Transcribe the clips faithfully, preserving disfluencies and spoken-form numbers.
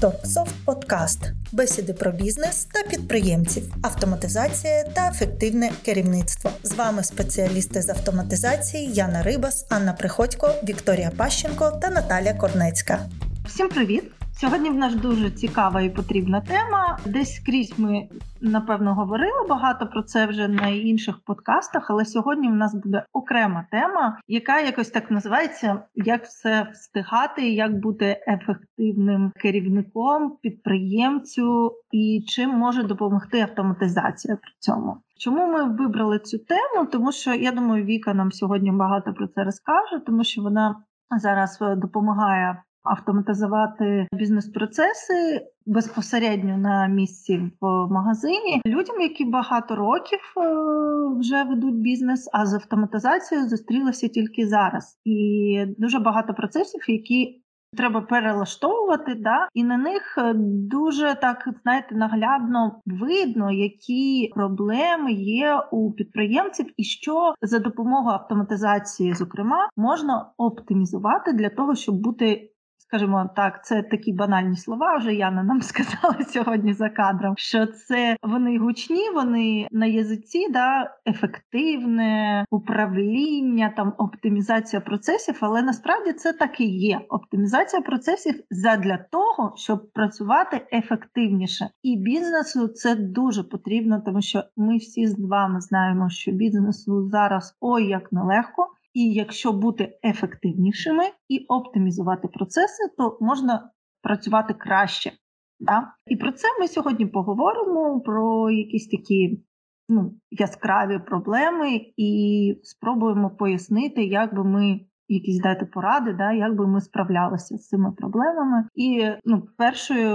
Торгсофт Подкаст – бесіди про бізнес та підприємців, автоматизація та ефективне керівництво. З вами спеціалісти з автоматизації Яна Рибас, Анна Приходько, Вікторія Пащенко та Наталія Корнецька. Всім привіт! Сьогодні в нас дуже цікава і потрібна тема. Десь скрізь ми, напевно, говорили багато про це вже на інших подкастах, але сьогодні в нас буде окрема тема, яка якось так називається «Як все встигати, як бути ефективним керівником, підприємцю і чим може допомогти автоматизація при цьому». Чому ми вибрали цю тему? Тому що, я думаю, Віка нам сьогодні багато про це розкаже, тому що вона зараз допомагає автоматизувати бізнес-процеси безпосередньо на місці в магазині. Людям, які багато років вже ведуть бізнес, а з автоматизацією зустрілися тільки зараз. І дуже багато процесів, які треба перелаштовувати, да? І на них дуже так, знаєте, наглядно видно, які проблеми є у підприємців і що за допомогою автоматизації, зокрема, можна оптимізувати для того, щоб бути, скажімо так, це такі банальні слова, вже Яна нам сказала сьогодні за кадром, що це вони гучні, вони на язиці, да, ефективне управління, там, оптимізація процесів, але насправді це так і є. Оптимізація процесів задля того, щоб працювати ефективніше. І бізнесу це дуже потрібно, тому що ми всі з вами знаємо, що бізнесу зараз ой як нелегко. І якщо бути ефективнішими і оптимізувати процеси, то можна працювати краще. Да? І про це ми сьогодні поговоримо, про якісь такі ну, яскраві проблеми і спробуємо пояснити, як би ми якісь дати поради, да, як би ми справлялися з цими проблемами. І ну, першою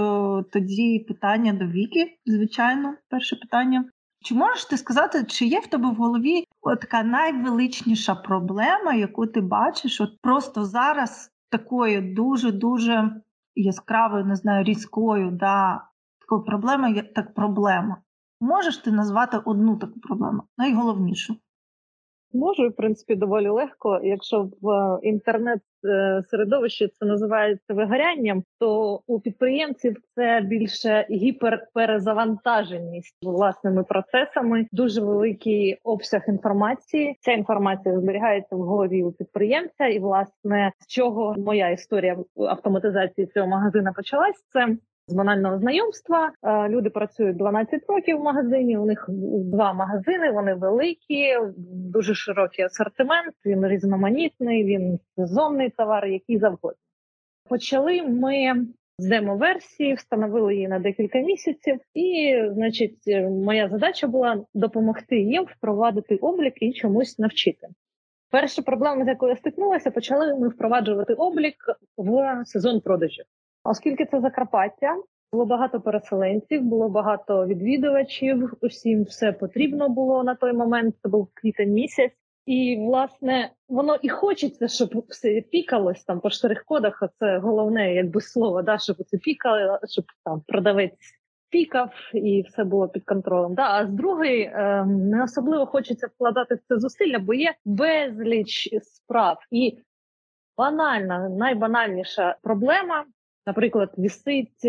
тоді питання до Віки, звичайно, перше питання. Чи можеш ти сказати, чи є в тебе в голові така найвеличніша проблема, яку ти бачиш, от просто зараз такою дуже-дуже яскравою, не знаю, різкою, да, такою проблемою, як так проблема. Можеш ти назвати одну таку проблему, найголовнішу? Можу, в принципі, доволі легко. Якщо в інтернет-середовищі це називається вигорянням, то у підприємців це більше гіперперезавантаженість власними процесами, дуже великий обсяг інформації. Ця інформація зберігається в голові у підприємця. І, власне, з чого моя історія автоматизації цього магазину почалась, це з банального знайомства. Люди працюють дванадцять років в магазині, у них два магазини, вони великі, дуже широкий асортимент, він різноманітний, він сезонний товар, який завгодно. Почали ми з демо-версії, встановили її на декілька місяців і, значить, моя задача була допомогти їм впровадити облік і чомусь навчити. Перша проблема, з якою я стикнулася, почали ми впроваджувати облік в сезон продажів. Оскільки це Закарпаття, було багато переселенців, було багато відвідувачів, усім все потрібно було на той момент, це був квітень місяць. І, власне, воно і хочеться, щоб все пікалось там по штрих-кодах, це головне якби слово, да, щоб це пікало, щоб там продавець пікав і все було під контролем. Да, а з другої, е, не особливо хочеться вкладати в це зусилля, бо є безліч справ. І банальна, найбанальніша проблема – наприклад, висить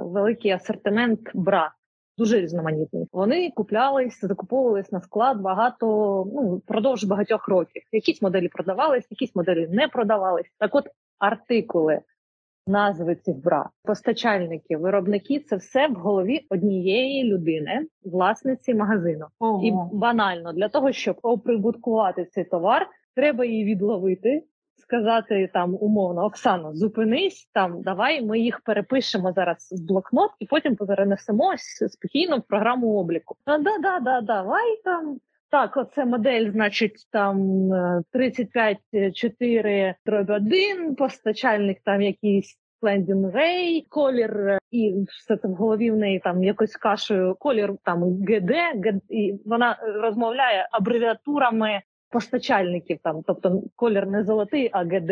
великий асортимент бра, дуже різноманітний. Вони куплялись, закуповувались на склад багато, ну, продовж багатьох років. Якісь моделі продавались, якісь моделі не продавались. Так от, артикули, назви цих бра, постачальники, виробники – це все в голові однієї людини, власниці магазину. Ого. І банально, для того, щоб оприбуткувати цей товар, треба її відловити, сказати там умовно: Оксано, зупинись, там, давай ми їх перепишемо зараз в блокнот і потім перенесемо спокійно в програму обліку. Да-да-да, давай там, так, оце модель, значить, там тридцять п'ять чотири один, постачальник там якийсь Blending Ray, колір, і все це в голові в неї там якось кашею, колір там ГД, ГД, і вона розмовляє абревіатурами постачальників там, тобто колір не золотий, а ГД,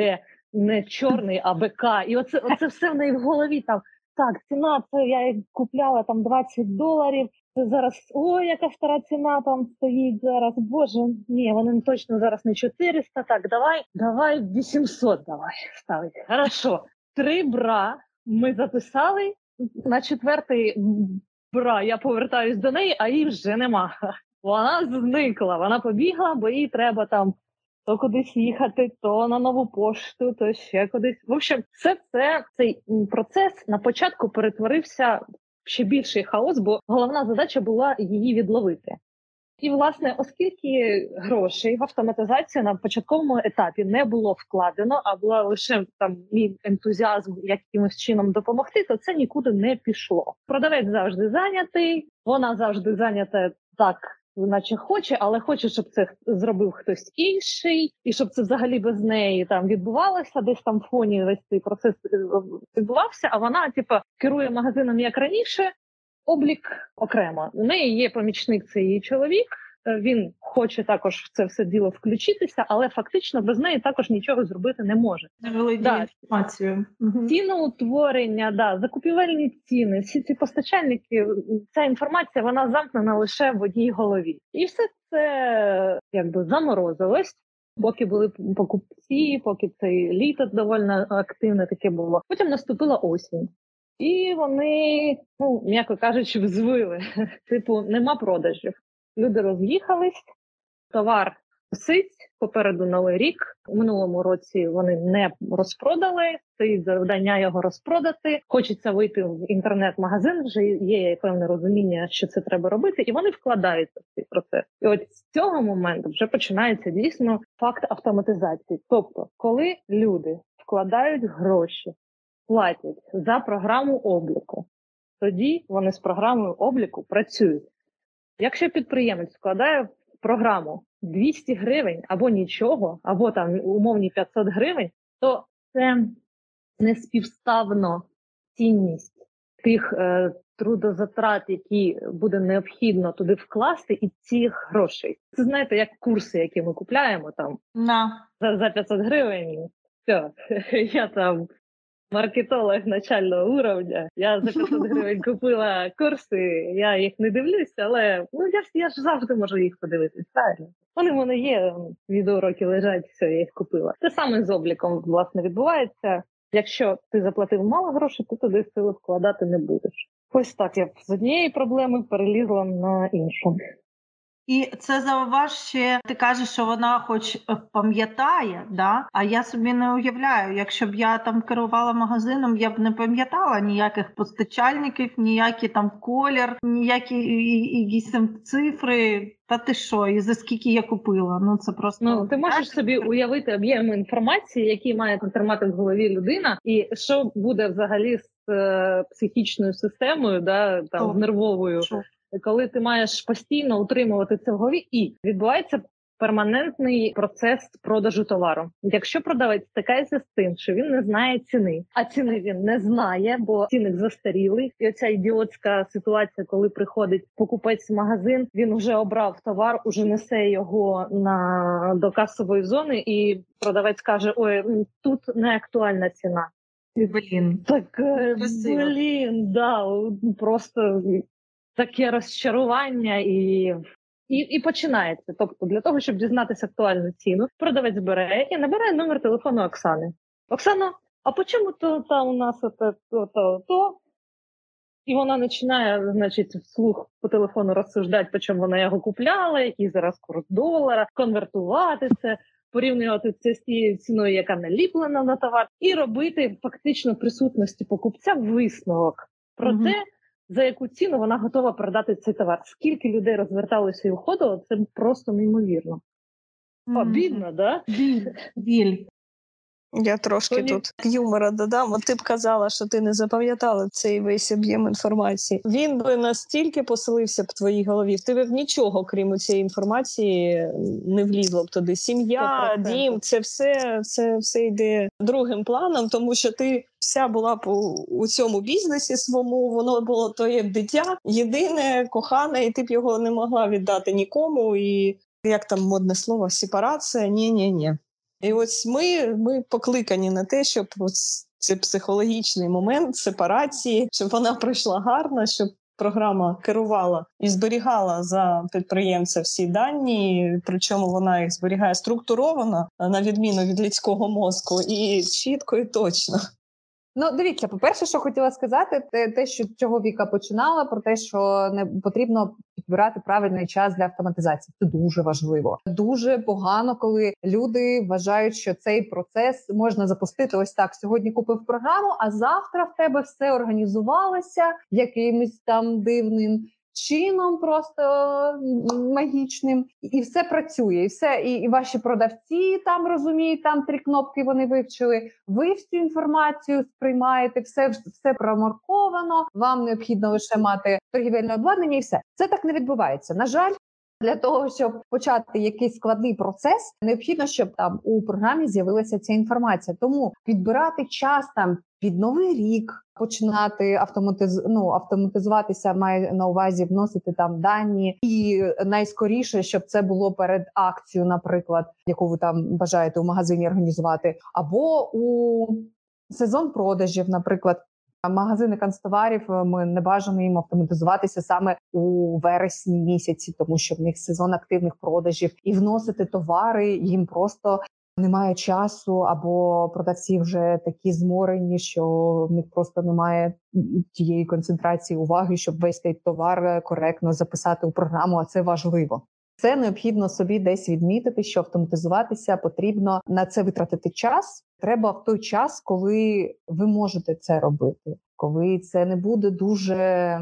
не чорний, а БК. І оце, оце все в неї в голові там. Так, ціна, це я купляла там двадцять доларів, це зараз, ой, яка стара ціна там стоїть зараз, боже, ні, вони точно зараз не чотириста, так, давай, давай вісімсот, давай, ставить. Хорошо. Три бра Ми записали, на четвертий бра, я повертаюсь до неї, а її вже нема. Вона зникла, вона побігла, бо їй треба там то кудись їхати, то на Нову пошту, то ще кудись. В общем, все це, цей процес на початку перетворився в ще більший хаос, бо головна задача була її відловити. І, власне, оскільки грошей в автоматизацію на початковому етапі не було вкладено, а була лише там мій ентузіазм якимось чином допомогти, то це нікуди не пішло. Продавець завжди зайнятий, вона завжди зайнята так, наче хоче, але хоче, щоб це зробив хтось інший, і щоб це взагалі без неї там відбувалося, десь там в фоні весь цей процес відбувався, а вона, типа, керує магазином як раніше, облік окремо. У неї є помічник, це її чоловік, він хоче також в це все діло включитися, але фактично без неї також нічого зробити не може. Не володіє да. інформацією. Угу. Ціноутворення, да, закупівельні ціни, всі ці постачальники, ця інформація, вона замкнена лише в одній голові. І все це якби заморозилось. Поки були покупці, поки це літо доволі активне таке було. Потім наступила осінь. І вони, ну, м'яко кажучи, взвили. Типу, нема продажів. Люди роз'їхались, товар висить, попереду Новий рік. У минулому році вони не розпродали, стоїть завдання його розпродати. Хочеться вийти в інтернет-магазин, вже є певне розуміння, що це треба робити, і вони вкладаються в цей процес. І от з цього моменту вже починається дійсно факт автоматизації. Тобто, коли люди вкладають гроші, платять за програму обліку, тоді вони з програмою обліку працюють. Якщо підприємець вкладає в програму двісті гривень або нічого, або там умовні п'ятсот гривень, то це неспівставно цінність тих е, трудозатрат, які буде необхідно туди вкласти, і цих грошей. Це, знаєте, як курси, які ми купляємо там на. За, за п'ятсот гривень, все, я там... маркетолог начального уровня. Я за п'ятсот гривень купила курси, я їх не дивлюся, але ну я, я ж завжди можу їх подивитися. Правильно. Вони в мене є, відеоуроки лежать, все, я їх купила. Те саме з обліком, власне, відбувається. Якщо ти заплатив мало грошей, ти туди сили вкладати не будеш. Ось так я з однієї проблеми перелізла на іншу. І це зауваж ще, ти кажеш, що вона хоч пам'ятає, да? А я собі не уявляю, якщо б я там керувала магазином, я б не пам'ятала ніяких постачальників, ніякий там колір, ніякі якісь цифри, та ти що, і за скільки я купила. Ну це просто... Ну, ти можеш собі уявити об'єм інформації, який має тримати в голові людина, і що буде взагалі з е, психічною системою, да, там, нервовою... Що? Коли ти маєш постійно утримувати це в голові, і відбувається перманентний процес продажу товару. Якщо продавець стикається з тим, що він не знає ціни, а ціни він не знає, бо цінник застарілий, і оця ідіотська ситуація, коли приходить покупець в магазин, він вже обрав товар, уже несе його на до касової зони, і продавець каже: "Ой, тут не актуальна ціна". Блін, так красиво. Блін, да, просто. Таке розчарування і, і, і починається. Тобто для того, щоб дізнатися актуальну ціну, продавець бере і набирає номер телефону Оксани. Оксана, а по чому то там у нас то, то, то, то? І вона починає, значить, вслух по телефону розсуждати, по чому вона його купляла, який зараз курс долара, конвертувати це, порівнювати це з тією ціною, яка наліплена на товар, і робити фактично в присутності покупця висновок про те, угу. за яку ціну вона готова продати цей товар. Скільки людей розверталося і уходило, це просто неймовірно. Mm-hmm. О, бідно, да? Біль. Біль. Я трошки Коні... тут юмора додам. От ти б казала, що ти не запам'ятала цей весь об'єм інформації. Він би настільки поселився б в твоїй голові. В тебе б нічого, крім цієї інформації, не влізло б туди. Сім'я, сто відсотків. Дім, це все, це все йде другим планом, тому що ти вся була б у, у цьому бізнесі своєму, воно було твоє дитя, єдине, кохане, і ти б його не могла віддати нікому. І як там модне слово, сепарація, ні-ні-ні. І ось ми, ми покликані на те, щоб ось цей психологічний момент сепарації, щоб вона пройшла гарно, щоб програма керувала і зберігала за підприємця всі дані, причому вона їх зберігає структуровано, на відміну від людського мозку, і чітко і точно. Ну, дивіться, по-перше, що хотіла сказати, те, те, що чого Віка починала, про те, що не потрібно підбирати правильний час для автоматизації. Це дуже важливо. Дуже погано, коли люди вважають, що цей процес можна запустити ось так. Сьогодні купив програму, а завтра в тебе все організувалося якимось там дивним чином, просто магічним, і все працює, і все, і, і ваші продавці там розуміють, там три кнопки вони вивчили, ви всю інформацію сприймаєте, все, все промарковано, вам необхідно лише мати торгівельне обладнання і все. Це так не відбувається, на жаль. Для того, щоб почати якийсь складний процес, необхідно, щоб там у програмі з'явилася ця інформація. Тому підбирати час там під Новий рік, починати автоматиз... ну, автоматизуватися, має на увазі вносити там дані. І найскоріше, щоб це було перед акцією, наприклад, яку ви там бажаєте у магазині організувати, або у сезон продажів, наприклад. Магазини канцтоварів, ми не бажано їм автоматизуватися саме у вересні місяці, тому що в них сезон активних продажів, і вносити товари їм просто немає часу, або продавці вже такі зморені, що в них просто немає тієї концентрації уваги, щоб весь цей товар коректно записати у програму, а це важливо. Це необхідно собі десь відмітити, що автоматизуватися потрібно, на це витратити час. Треба в той час, коли ви можете це робити, коли це не буде дуже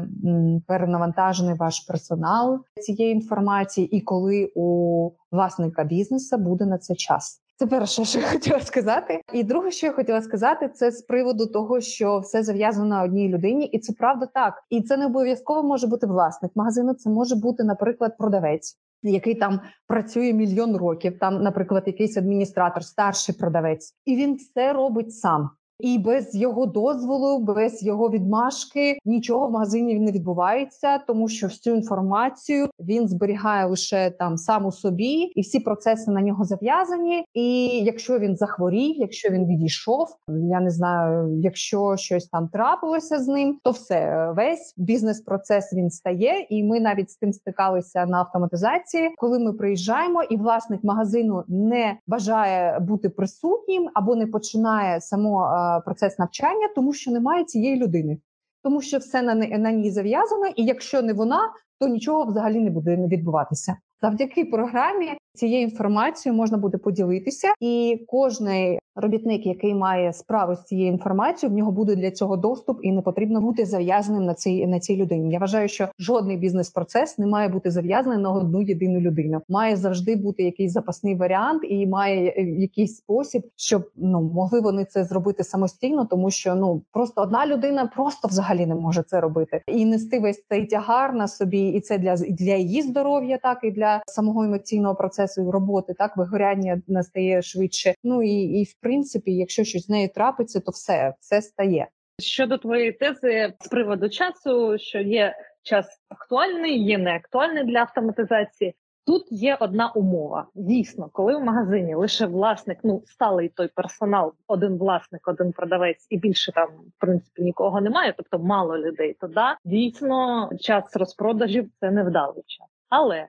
перенавантажений ваш персонал цієї інформації і коли у власника бізнесу буде на це час. Це перше, що я хотіла сказати. І друге, що я хотіла сказати, це з приводу того, що все зав'язано на одній людині, і це правда так. І це не обов'язково може бути власник магазину, це може бути, наприклад, продавець, який там працює мільйон років, там, наприклад, якийсь адміністратор, старший продавець, і він все робить сам. І без його дозволу, без його відмашки нічого в магазині не відбувається, тому що всю інформацію він зберігає лише там сам у собі, і всі процеси на нього зав'язані. І якщо він захворів, якщо він відійшов, я не знаю, якщо щось там трапилося з ним, то все, весь бізнес-процес він стає, і ми навіть з тим стикалися на автоматизації, коли ми приїжджаємо, і власник магазину не бажає бути присутнім або не починає само процес навчання, тому що немає цієї людини. Тому що все на, на ній зав'язано, і якщо не вона, то нічого взагалі не буде відбуватися. Завдяки програмі цією інформацією можна буде поділитися, і кожний робітник, який має справу з цією інформацією, в нього буде для цього доступ, і не потрібно бути зав'язаним на цій, на цій людині. Я вважаю, що жодний бізнес-процес не має бути зав'язаний на одну єдину людину. Має завжди бути якийсь запасний варіант і має якийсь спосіб, щоб ну могли вони це зробити самостійно, тому що ну просто одна людина просто взагалі не може це робити. І нести весь цей тягар на собі, і це для, для її здоров'я, так, і для самого емоційного процесу роботи, так, вигоряння настає швидше. Ну і, і в принципі, якщо щось з нею трапиться, то все, все стає. Щодо твоєї тези з приводу часу, що є час актуальний, є неактуальний для автоматизації, тут є одна умова. Дійсно, коли в магазині лише власник, ну, сталий той персонал, один власник, один продавець, і більше там, в принципі, нікого немає, тобто мало людей, то да, дійсно, час розпродажів – це невдалий час. Але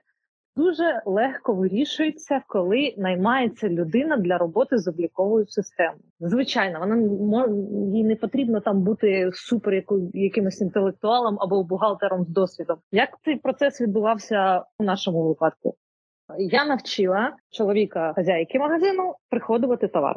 дуже легко вирішується, коли наймається людина для роботи з обліковою системою. Звичайно, вона їй не потрібно там бути супер яку, якимось інтелектуалом або бухгалтером з досвідом. Як цей процес відбувався у нашому випадку? Я навчила чоловіка хазяйки магазину приходувати товар.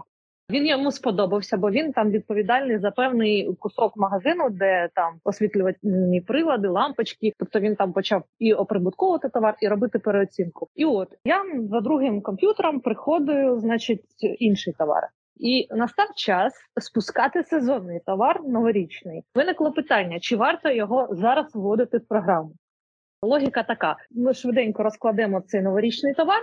Він йому сподобався, бо він там відповідальний за певний кусок магазину, де там освітлювальні прилади, лампочки. Тобто він там почав і оприбутковувати товар, і робити переоцінку. І от, я за другим комп'ютером приходую, значить, інші товари. І настав час спускати сезонний товар, новорічний. Виникло питання, чи варто його зараз вводити в програму. Логіка така, ми швиденько розкладемо цей новорічний товар,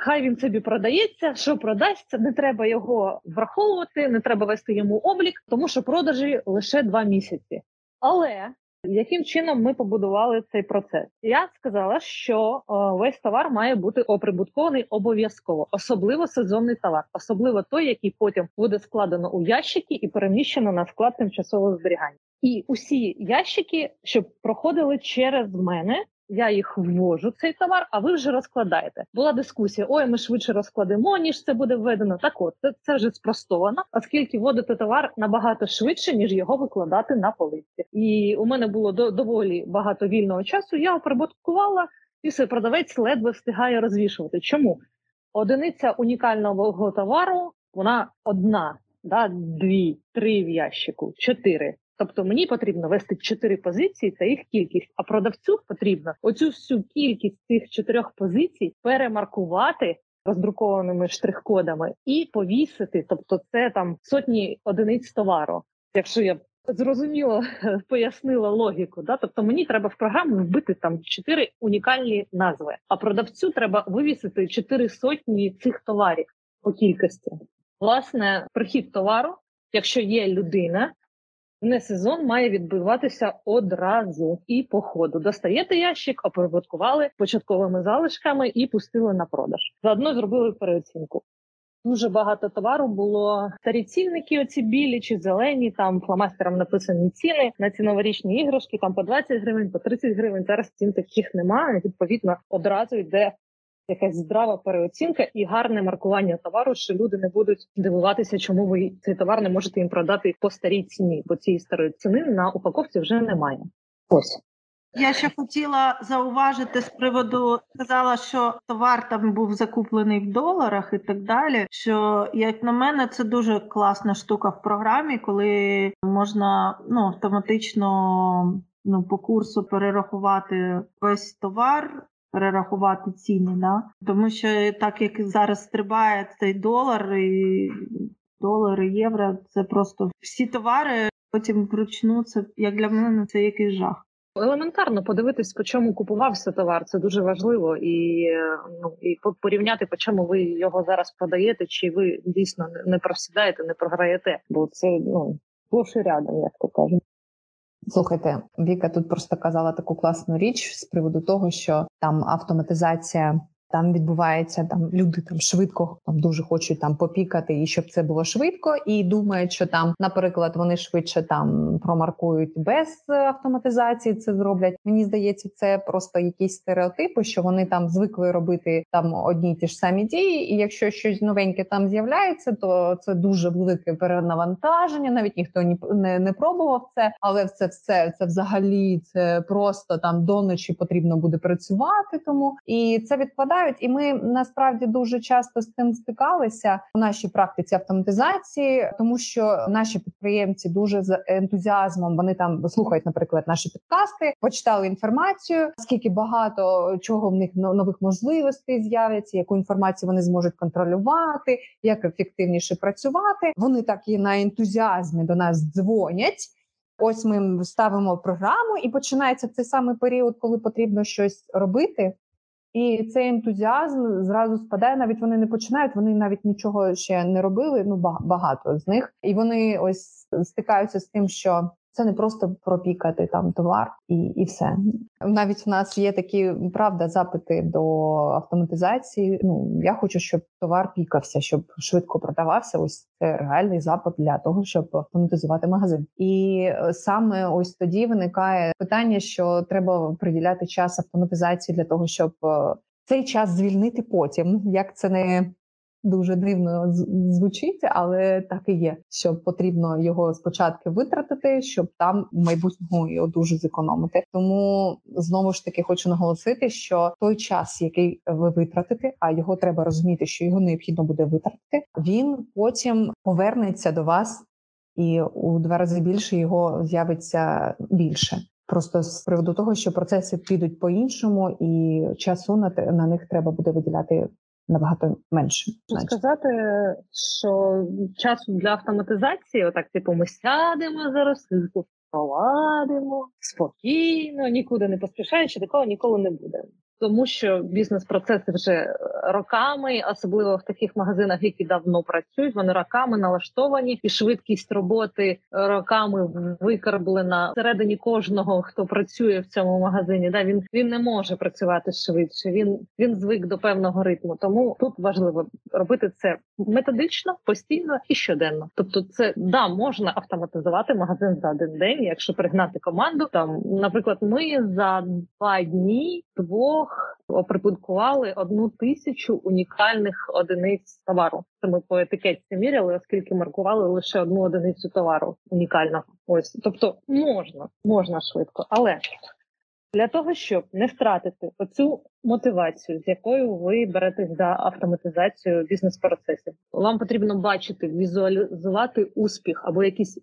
хай він собі продається, що продасться, не треба його враховувати, не треба вести йому облік, тому що продажі лише два місяці. Але яким чином ми побудували цей процес? Я сказала, що весь товар має бути оприбуткований обов'язково, особливо сезонний товар, особливо той, який потім буде складено у ящики і переміщено на склад тимчасового зберігання. І усі ящики, щоб проходили через мене, я їх ввожу, цей товар, а ви вже розкладаєте. Була дискусія, ой, ми швидше розкладемо, ніж це буде введено. Так от, це, це вже спростовано, оскільки вводити товар набагато швидше, ніж його викладати на полиці. І у мене було до, доволі багато вільного часу, я оприбуткувала, і продавець ледве встигає розвішувати. Чому? Одиниця унікального товару, вона одна, да, дві, три в ящику, чотири. Тобто мені потрібно вести чотири позиції та їх кількість, а продавцю потрібно оцю всю кількість цих чотирьох позицій перемаркувати роздрукованими штрих-кодами і повісити, тобто це там сотні одиниць товару. Якщо я зрозуміло пояснила логіку, да? Тобто мені треба в програму вбити там чотири унікальні назви, а продавцю треба вивісити чотири сотні цих товарів по кількості. Власне, прихід товару, якщо є людина, не сезон має відбуватися одразу і по ходу. Достаєте ящик, оприбуткували початковими залишками і пустили на продаж. Заодно зробили переоцінку. Дуже багато товару було. Старі цінники оці білі чи зелені, там фломастером написані ціни на ці новорічні іграшки, там по двадцять гривень, по тридцять гривень. Зараз цін таких немає, відповідно одразу йде якась здрава переоцінка і гарне маркування товару, що люди не будуть дивуватися, чому ви цей товар не можете їм продати по старій ціні, бо цієї старої ціни на упаковці вже немає. Ось. Я ще хотіла зауважити з приводу, сказала, що товар там був закуплений в доларах і так далі, що, як на мене, це дуже класна штука в програмі, коли можна, ну, автоматично, ну, по курсу перерахувати весь товар, перерахувати ціни, да? Тому що так, як зараз стрибає цей долар, і долари, євро, це просто всі товари потім вручну, це, як для мене, це якийсь жах. Елементарно подивитись, по чому купувався товар, це дуже важливо, і, ну, і порівняти, по чому ви його зараз продаєте, чи ви дійсно не просідаєте, не програєте, бо це, ну, лише рядом, як то кажуть. Слухайте, Віка тут просто казала таку класну річ з приводу того, що там автоматизація, там відбувається, там люди там швидко там дуже хочуть там попікати, і щоб це було швидко, і думають, що там, наприклад, вони швидше там промаркують без автоматизації, це зроблять. Мені здається, це просто якісь стереотипи, що вони там звикли робити там одні й ті ж самі дії, і якщо щось новеньке там з'являється, то це дуже велике перенавантаження, навіть ніхто не, не, не пробував це, але це все, це взагалі, це просто там до ночі потрібно буде працювати, тому, і це відкладає. І ми, насправді, дуже часто з цим стикалися у нашій практиці автоматизації, тому що наші підприємці дуже з ентузіазмом, вони там слухають, наприклад, наші підкасти, почитали інформацію, скільки багато чого в них нових можливостей з'являться, яку інформацію вони зможуть контролювати, як ефективніше працювати. Вони так і на ентузіазмі до нас дзвонять. Ось ми ставимо програму і починається цей самий період, коли потрібно щось робити. І цей ентузіазм зразу спадає, навіть вони не починають, вони навіть нічого ще не робили, ну багато з них. І вони ось стикаються з тим, що це не просто пропікати там товар і, і все. Навіть в нас є такі, правда, запити до автоматизації. Ну, я хочу, щоб товар пікався, щоб швидко продавався. Ось це реальний запит для того, щоб автоматизувати магазин. І саме ось тоді виникає питання, що треба приділяти час автоматизації для того, щоб цей час звільнити потім. Як це не... Дуже дивно звучить, але так і є, що потрібно його спочатку витратити, щоб там в майбутньому його дуже зекономити. Тому, знову ж таки, хочу наголосити, що той час, який ви витратите, а його треба розуміти, що його необхідно буде витратити, він потім повернеться до вас і у два рази більше його з'явиться більше. Просто з приводу того, що процеси підуть по-іншому і часу на, на них треба буде виділяти набагато менше. Хочу сказати, що часу для автоматизації, отак, типу, ми сядемо зараз, поладимо, спокійно, нікуди не поспішаючи, такого ніколи не буде. тому що бізнес-процеси вже роками, особливо в таких магазинах, які давно працюють, вони роками налаштовані, і швидкість роботи роками викарблена всередині кожного, хто працює в цьому магазині. Да, він, він не може працювати швидше, він, він звик до певного ритму, тому тут важливо робити це методично, постійно і щоденно. Тобто це, да, можна автоматизувати магазин за один день, якщо пригнати команду. Там, наприклад, ми за два дні двох оприбуткували одну тисячу унікальних одиниць товару. Це ми по етикетці міряли, оскільки маркували лише одну одиницю товару унікального. Ось, тобто можна, можна швидко, але для того, щоб не втратити оцю мотивацію, з якою ви беретесь за автоматизацію бізнес-процесів, вам потрібно бачити, візуалізувати успіх або якісь е,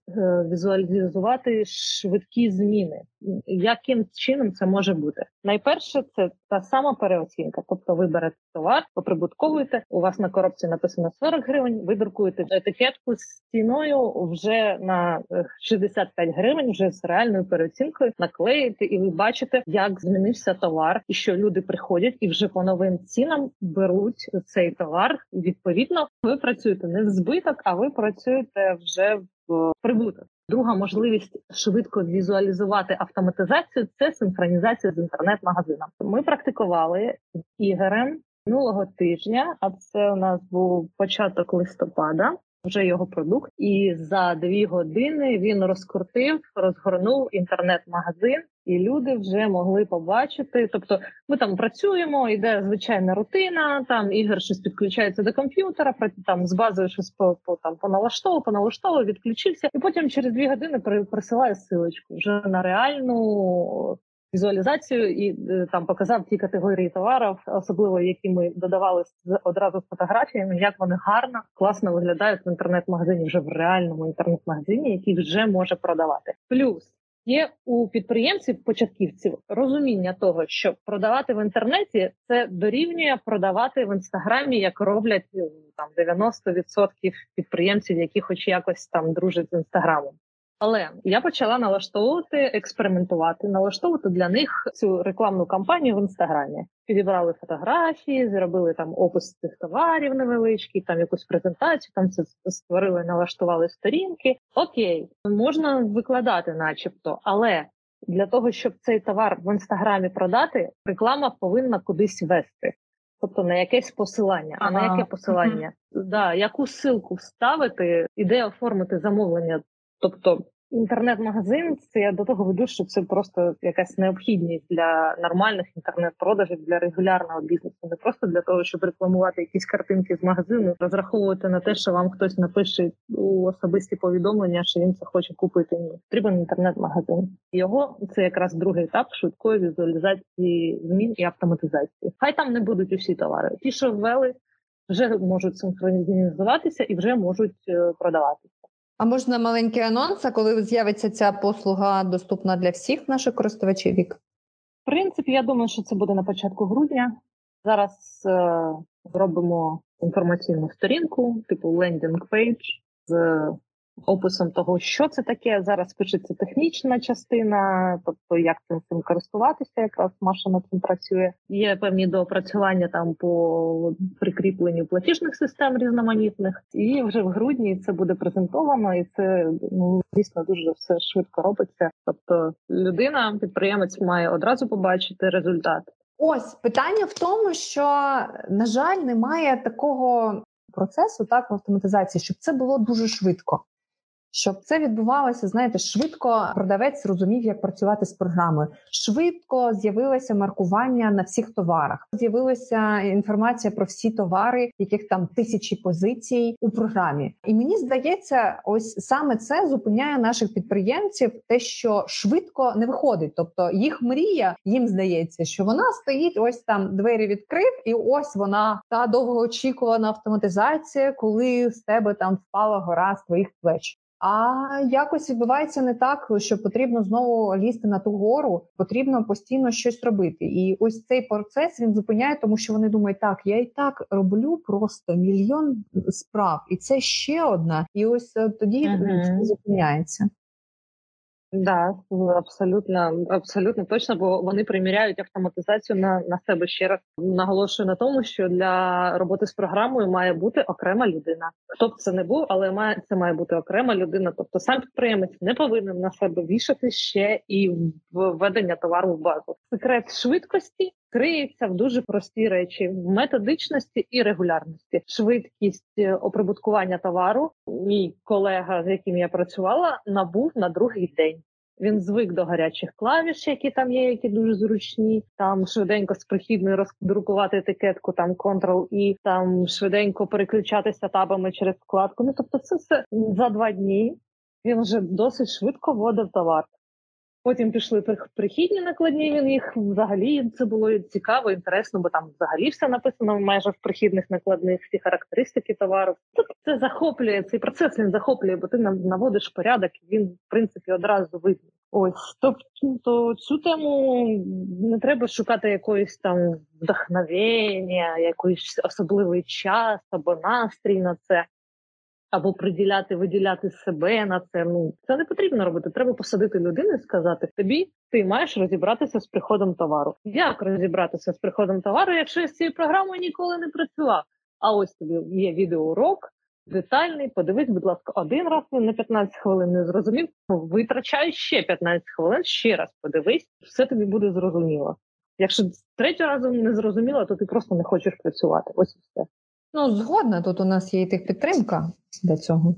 візуалізувати швидкі зміни. Яким чином це може бути? Найперше, це та сама переоцінка. Тобто ви берете товар, оприбутковуєте, у вас на коробці написано сорок гривень, ви друкуєте етикетку з ціною вже на шістдесят п'ять гривень, вже з реальною переоцінкою, наклеїте, і ви бачите, як змінився товар, і що люди приходять ходять і вже по новим цінам беруть цей товар. Відповідно, ви працюєте не в збиток, а ви працюєте вже в прибуток. Друга можливість швидко візуалізувати автоматизацію – це синхронізація з інтернет-магазином. Ми практикували з Ігорем минулого тижня, а це у нас був початок листопада, вже його продукт, і за дві години він розкрутив, розгорнув інтернет-магазин, і люди вже могли побачити. Тобто ми там працюємо, іде звичайна рутина, там Ігор щось підключається до комп'ютера, там з базою щось по, по, там, поналаштовував, поналаштовував, відключився, і потім через дві години присилає ссылочку вже на реальну візуалізацію і там показав ті категорії товарів, особливо які ми додавали одразу з фотографіями, як вони гарно, класно виглядають в інтернет-магазині, вже в реальному інтернет-магазині, який вже може продавати. Плюс є у підприємців-початківців розуміння того, що продавати в інтернеті – це дорівнює продавати в інстаграмі, як роблять там дев'яносто відсотків підприємців, які хоч якось там дружать з інстаграмом. Але я почала налаштовувати, експериментувати, налаштовувати для них цю рекламну кампанію в інстаграмі. Підібрали фотографії, зробили там опис цих товарів невеличкий, там якусь презентацію, там це створили, налаштували сторінки. Окей, можна викладати начебто, але для того, щоб цей товар в інстаграмі продати, реклама повинна кудись вести. Тобто на якесь посилання. А, а на яке посилання? Угу. Да, яку ссылку вставити, іде оформити замовлення. Тобто інтернет-магазин, це я до того веду, що це просто якась необхідність для нормальних інтернет-продажів, для регулярного бізнесу. Не просто для того, щоб рекламувати якісь картинки з магазину, розраховувати на те, що вам хтось напише у особисті повідомлення, що він це хоче купити. Ні. Потрібен інтернет-магазин. Його, це якраз другий етап швидкої візуалізації змін і автоматизації. Хай там не будуть усі товари. Ті, що ввели, вже можуть синхронізуватися і вже можуть продаватися. А можна маленький анонс, а коли з'явиться ця послуга доступна для всіх наших користувачів? Вік? В принципі, я думаю, що це буде на початку грудня. Зараз е- робимо інформаційну сторінку, типу лендінг-пейдж з описом того, що це таке. Зараз пишеться технічна частина, тобто як цим, цим користуватися, якраз Маша над цим працює. Є певні доопрацювання там по прикріпленню платіжних систем різноманітних. І вже в грудні це буде презентовано, і це, ну, дійсно дуже все швидко робиться. Тобто людина, підприємець, має одразу побачити результат. Ось, питання в тому, що, на жаль, немає такого процесу, так, в автоматизації, щоб це було дуже швидко. Щоб це відбувалося, знаєте, швидко продавець зрозумів, як працювати з програмою. Швидко з'явилося маркування на всіх товарах. З'явилася інформація про всі товари, яких там тисячі позицій у програмі. І мені здається, ось саме це зупиняє наших підприємців, те, що швидко не виходить. Тобто їх мрія, їм здається, що вона стоїть, ось там двері відкрив, і ось вона, та довгоочікувана автоматизація, коли з тебе там впала гора з твоїх плеч. А якось відбувається не так, що потрібно знову лізти на ту гору, потрібно постійно щось робити. І ось цей процес він зупиняє, тому що вони думають, так, я і так роблю просто мільйон справ, і це ще одна. І ось тоді uh-huh. зупиняється. Да, абсолютно, абсолютно точно, бо вони приміряють автоматизацію на, на себе. Ще раз наголошую на тому, що для роботи з програмою має бути окрема людина. Хто б це не був, але має, це має бути окрема людина. Тобто сам підприємець не повинен на себе вішати ще і введення товару в базу. Секрет швидкості криється в дуже прості речі: в методичності і регулярності. Швидкість оприбуткування товару мій колега, з яким я працювала, набув на другий день. Він звик до гарячих клавіш, які там є, які дуже зручні. Там швиденько з прохідної роздрукувати етикетку, там контрол і, там швиденько переключатися табами через вкладку. Ну, тобто це все за два дні. Він вже досить швидко вводив товар. Потім пішли прихідні накладні, він їх взагалі, це було цікаво, інтересно, бо там взагалі все написано майже в прихідних накладних, всі характеристики товару. Тобто це захоплює, цей процес він захоплює, бо ти наводиш порядок, і він, в принципі, одразу видно. Ось, тобто цю тему не треба шукати якоїсь там вдохновення, якийсь особливий час або настрій на це. Або приділяти, виділяти себе на це. Ну, це не потрібно робити. Треба посадити людину і сказати: тобі, ти маєш розібратися з приходом товару. Як розібратися з приходом товару, якщо я з цією програмою ніколи не працював? А ось тобі є відеоурок, детальний, подивись, будь ласка, один раз, на п'ятнадцять хвилин не зрозумів, витрачай ще п'ятнадцять хвилин, ще раз подивись, все тобі буде зрозуміло. Якщо третього разу не зрозуміло, то ти просто не хочеш працювати. Ось і все. Ну, згодна, тут у нас є і техпідтримка для цього.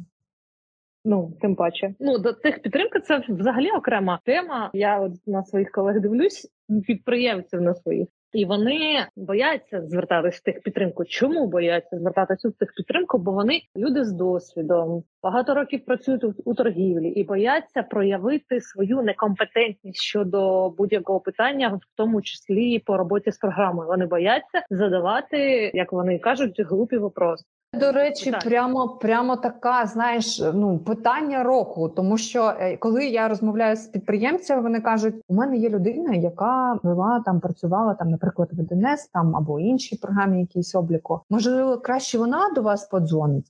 Ну, тим паче. Ну, до техпідтримки це взагалі окрема тема. Я от на своїх колег дивлюсь, підприємців на своїх. І вони бояться звертатись в техпідтримку. Чому бояться звертатися в техпідтримку? Бо вони люди з досвідом, багато років працюють у торгівлі і бояться проявити свою некомпетентність щодо будь-якого питання, в тому числі і по роботі з програмою. Вони бояться задавати, як вони кажуть, глупі вопроси. До речі, прямо, прямо така, знаєш, ну, питання року. Тому що, коли я розмовляю з підприємцями, вони кажуть: у мене є людина, яка була там, працювала там, наприклад, в ДНС там або інші програми якісь обліку. Можливо, краще вона до вас подзвонить?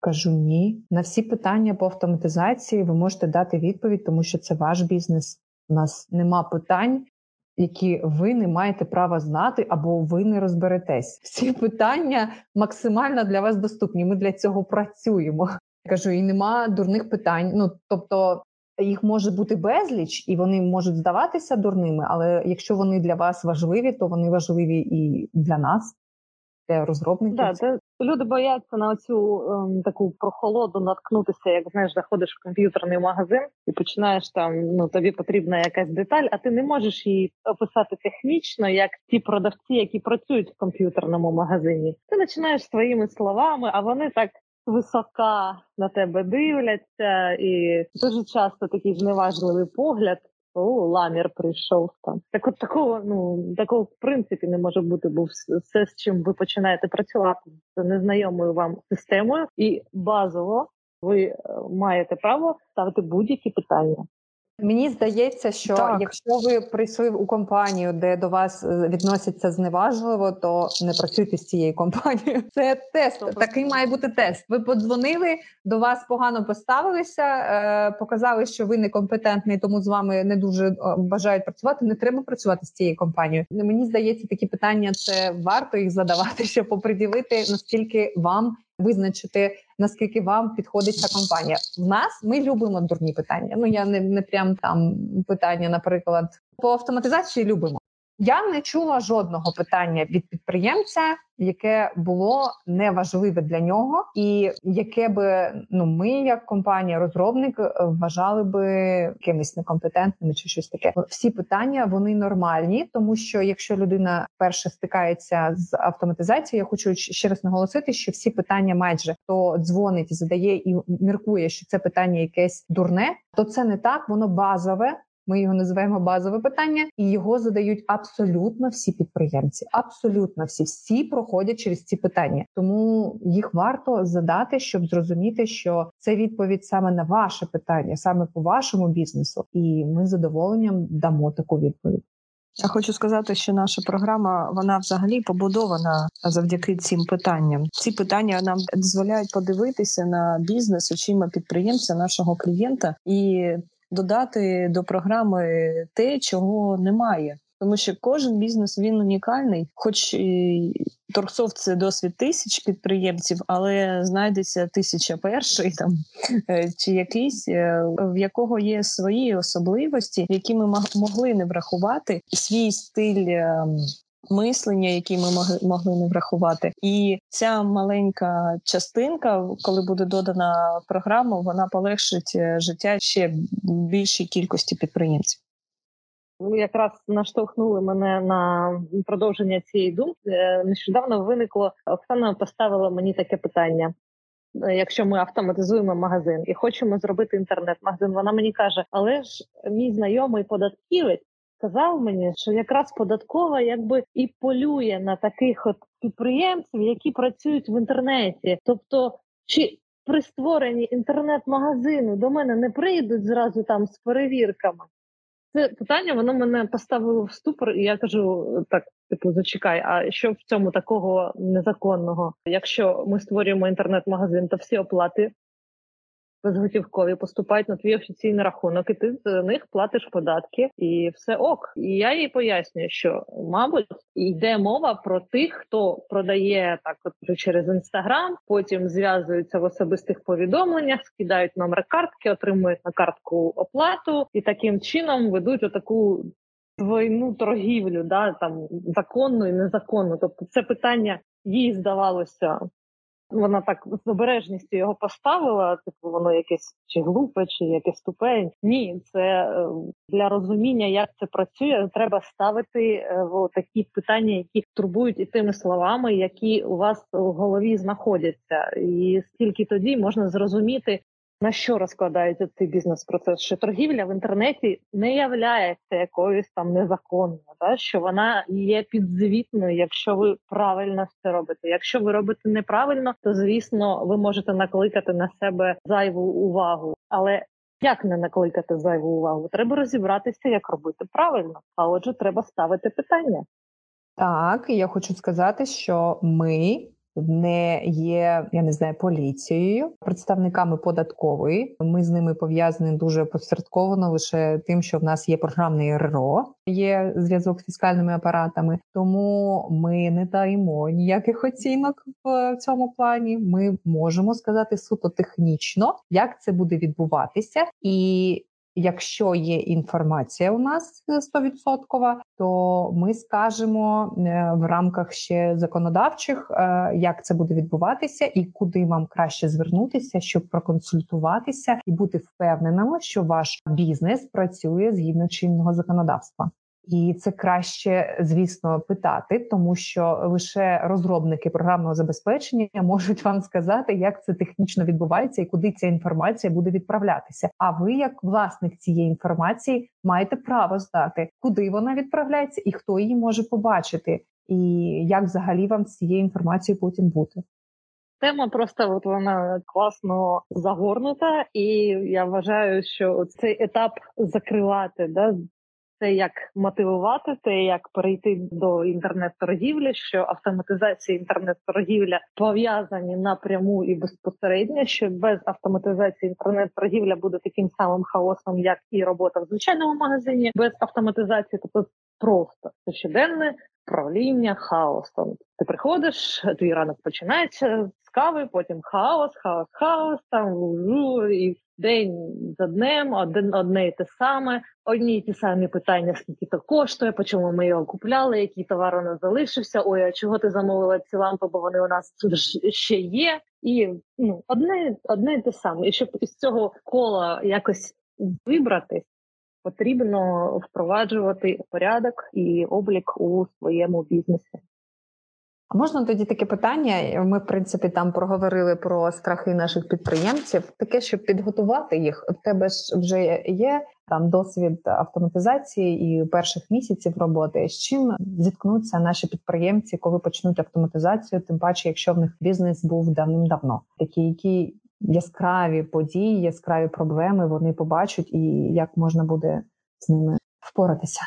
Кажу: ні. На всі питання по автоматизації ви можете дати відповідь, тому що це ваш бізнес. У нас нема питань, які ви не маєте права знати або ви не розберетесь. Всі питання максимально для вас доступні, ми для цього працюємо. Кажу, і нема дурних питань, ну, тобто їх може бути безліч, і вони можуть здаватися дурними, але якщо вони для вас важливі, то вони важливі і для нас, для розробників. Да, це... Люди бояться на оцю ем, таку прохолоду наткнутися, як, знаєш, заходиш в комп'ютерний магазин і починаєш там, ну, тобі потрібна якась деталь, а ти не можеш її описати технічно, як ті продавці, які працюють в комп'ютерному магазині. Ти починаєш своїми словами, а вони так висока на тебе дивляться, і дуже часто такий зневажливий погляд. О, ламір прийшов там. Так от такого, ну, такого в принципі не може бути, бо все, з чим ви починаєте працювати з незнайомою вам системою, і базово ви маєте право ставити будь-які питання. Мені здається, що так, якщо ви прийшли у компанію, де до вас відносяться зневажливо, то не працюйте з цією компанією. Це тест, сто відсотків. Такий має бути тест. Ви подзвонили, до вас погано поставилися, показали, що ви некомпетентний, тому з вами не дуже бажають працювати, не треба працювати з цією компанією. Мені здається, такі питання, це варто їх задавати, щоб оприділити, наскільки вам визначити, наскільки вам підходить ця компанія. В нас, ми любимо дурні питання. Ну, я не, не прям там питання, наприклад, по автоматизації любимо. Я не чула жодного питання від підприємця, яке було неважливе для нього і яке би, ну, ми як компанія-розробник вважали би якимись некомпетентними чи щось таке. Всі питання, вони нормальні, тому що якщо людина перше стикається з автоматизацією, я хочу ще раз наголосити, що всі питання майже, хто дзвонить, задає і міркує, що це питання якесь дурне, то це не так, воно базове. Ми його називаємо базове питання, і його задають абсолютно всі підприємці. Абсолютно всі. Всі проходять через ці питання. Тому їх варто задати, щоб зрозуміти, що це відповідь саме на ваше питання, саме по вашому бізнесу. І ми з задоволенням дамо таку відповідь. Я хочу сказати, що наша програма, вона взагалі побудована завдяки цим питанням. Ці питання нам дозволяють подивитися на бізнес очима підприємця, нашого клієнта, і додати до програми те, чого немає. Тому що кожен бізнес, він унікальний. Хоч Торгсофт – це досвід тисяч підприємців, але знайдеться тисяча перший там, чи якийсь, в якого є свої особливості, які ми могли не врахувати, свій стиль мислення, які ми могли не врахувати. І ця маленька частинка, коли буде додана програма, вона полегшить життя ще більшій кількості підприємців. Ви якраз наштовхнули мене на продовження цієї думки. Нещодавно виникло, Оксана поставила мені таке питання. Якщо ми автоматизуємо магазин і хочемо зробити інтернет-магазин, вона мені каже, але ж мій знайомий податківець сказав мені, що якраз податкова якби і полює на таких от підприємців, які працюють в інтернеті. Тобто, чи при створенні інтернет-магазину до мене не прийдуть зразу там з перевірками? Це питання, воно мене поставило в ступор, і я кажу, так, типу, зачекай, а що в цьому такого незаконного? Якщо ми створюємо інтернет-магазин, то всі оплати безготівкові поступають на твій офіційний рахунок, і ти з них платиш податки, і все ок. І я їй пояснюю, що, мабуть, йде мова про тих, хто продає так от через Інстаграм, потім зв'язуються в особистих повідомленнях, скидають номер картки, отримують на картку оплату, і таким чином ведуть отаку двойну торгівлю, да, там законну і незаконну. Тобто це питання їй здавалося... Вона так з обережністю його поставила, типу воно якесь чи глупе, чи якесь тупе. Ні, це для розуміння, як це працює, треба ставити о, такі питання, які турбують і тими словами, які у вас в голові знаходяться. І тільки тоді можна зрозуміти, на що розкладається цей бізнес-процес, що торгівля в інтернеті не являється якоюсь там незаконною, та? Що вона є підзвітною, якщо ви правильно все робите. Якщо ви робите неправильно, то, звісно, ви можете накликати на себе зайву увагу. Але як не накликати зайву увагу? Треба розібратися, як робити правильно, а отже, треба ставити питання. Так, я хочу сказати, що ми... не є, я не знаю, поліцією, представниками податкової. Ми з ними пов'язані дуже посередковано лише тим, що в нас є програмне РРО, є зв'язок з фіскальними апаратами. Тому ми не даємо ніяких оцінок в цьому плані. Ми можемо сказати суто технічно, як це буде відбуватися. І якщо є інформація у нас сто відсотків, то ми скажемо в рамках ще законодавчих, як це буде відбуватися і куди вам краще звернутися, щоб проконсультуватися і бути впевненими, що ваш бізнес працює згідно чинного законодавства. І це краще, звісно, питати, тому що лише розробники програмного забезпечення можуть вам сказати, як це технічно відбувається і куди ця інформація буде відправлятися. А ви, як власник цієї інформації, маєте право знати, куди вона відправляється і хто її може побачити, і як взагалі вам з цією інформацією потім бути. Тема просто от вона класно загорнута, і я вважаю, що цей етап закривати, да, те, як мотивувати, те, як перейти до інтернет-торгівлі, що автоматизація інтернет-торгівля пов'язані напряму і безпосередньо, що без автоматизації інтернет-торгівля буде таким самим хаосом, як і робота в звичайному магазині. Без автоматизації, тобто просто щоденне правління хаосом. Ти приходиш, твій ранок починається з кави, потім хаос, хаос, хаос, там, і день за днем, один, одне і те саме, одні і ті самі питання, скільки то коштує, по чому ми його купляли, який товар у нас залишився, ой, а чого ти замовила ці лампи, бо вони у нас тут ще є. І ну, одне, одне і те саме. І щоб із цього кола якось вибратись, потрібно впроваджувати порядок і облік у своєму бізнесі. А можна тоді таке питання? Ми, в принципі, там проговорили про страхи наших підприємців. Таке, щоб підготувати їх. У тебе ж вже є там досвід автоматизації і перших місяців роботи. З чим зіткнуться наші підприємці, коли почнуть автоматизацію, тим паче, якщо в них бізнес був давним-давно? Такі, які яскраві події, яскраві проблеми вони побачать і як можна буде з ними впоратися?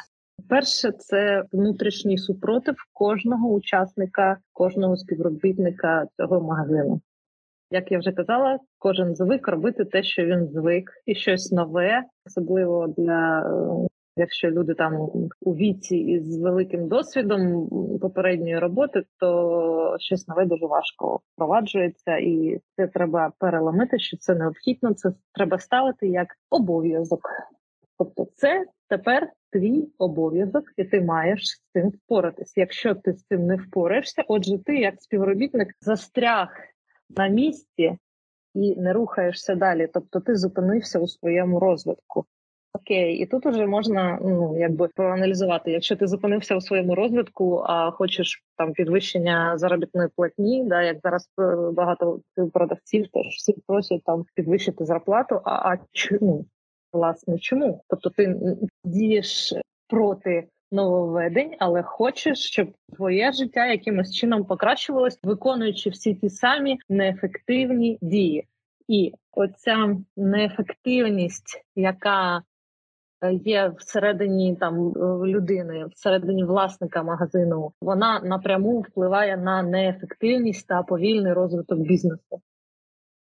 Перше, це внутрішній супротив кожного учасника, кожного співробітника цього магазину. Як я вже казала, кожен звик робити те, що він звик, і щось нове особливо для, якщо люди там у віці із великим досвідом попередньої роботи, то щось нове дуже важко впроваджується, і це треба переламити, що це необхідно, це треба ставити як обов'язок. Тобто це тепер твій обов'язок, і ти маєш з цим впоратись. Якщо ти з цим не впораєшся, отже, ти як співробітник застряг на місці і не рухаєшся далі. Тобто ти зупинився у своєму розвитку. Окей, і тут уже можна, ну, якби проаналізувати. Якщо ти зупинився у своєму розвитку, а хочеш там підвищення заробітної платні, да, як зараз багато продавців теж всі просять там підвищити зарплату, а, а чому? Власне, чому? Тобто ти дієш проти нововведень, але хочеш, щоб твоє життя якимось чином покращувалось, виконуючи всі ті самі неефективні дії. І оця неефективність, яка є всередині там людини, всередині власника магазину, вона напряму впливає на неефективність та повільний розвиток бізнесу.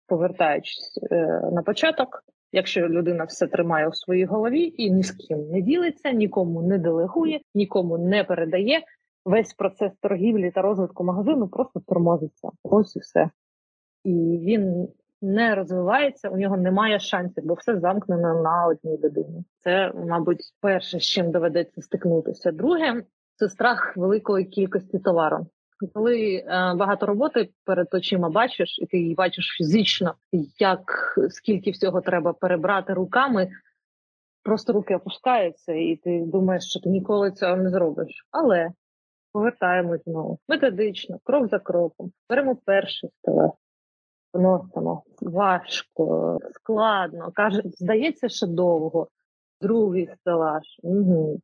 Повертаючись на початок, якщо людина все тримає у своїй голові і ні з ким не ділиться, нікому не делегує, нікому не передає, весь процес торгівлі та розвитку магазину просто тормозиться. Ось і все. І він не розвивається, у нього немає шансів, бо все замкнено на одній людині. Це, мабуть, перше, з чим доведеться стикнутися. Друге – це страх великої кількості товару. Коли багато роботи перед очима бачиш, і ти її бачиш фізично, як скільки всього треба перебрати руками, просто руки опускаються, і ти думаєш, що ти ніколи цього не зробиш. Але повертаємось знову. Методично, крок за кроком, беремо перший стележ. Носимо важко, складно, каже, здається, що довго. Другий стелаж, угу.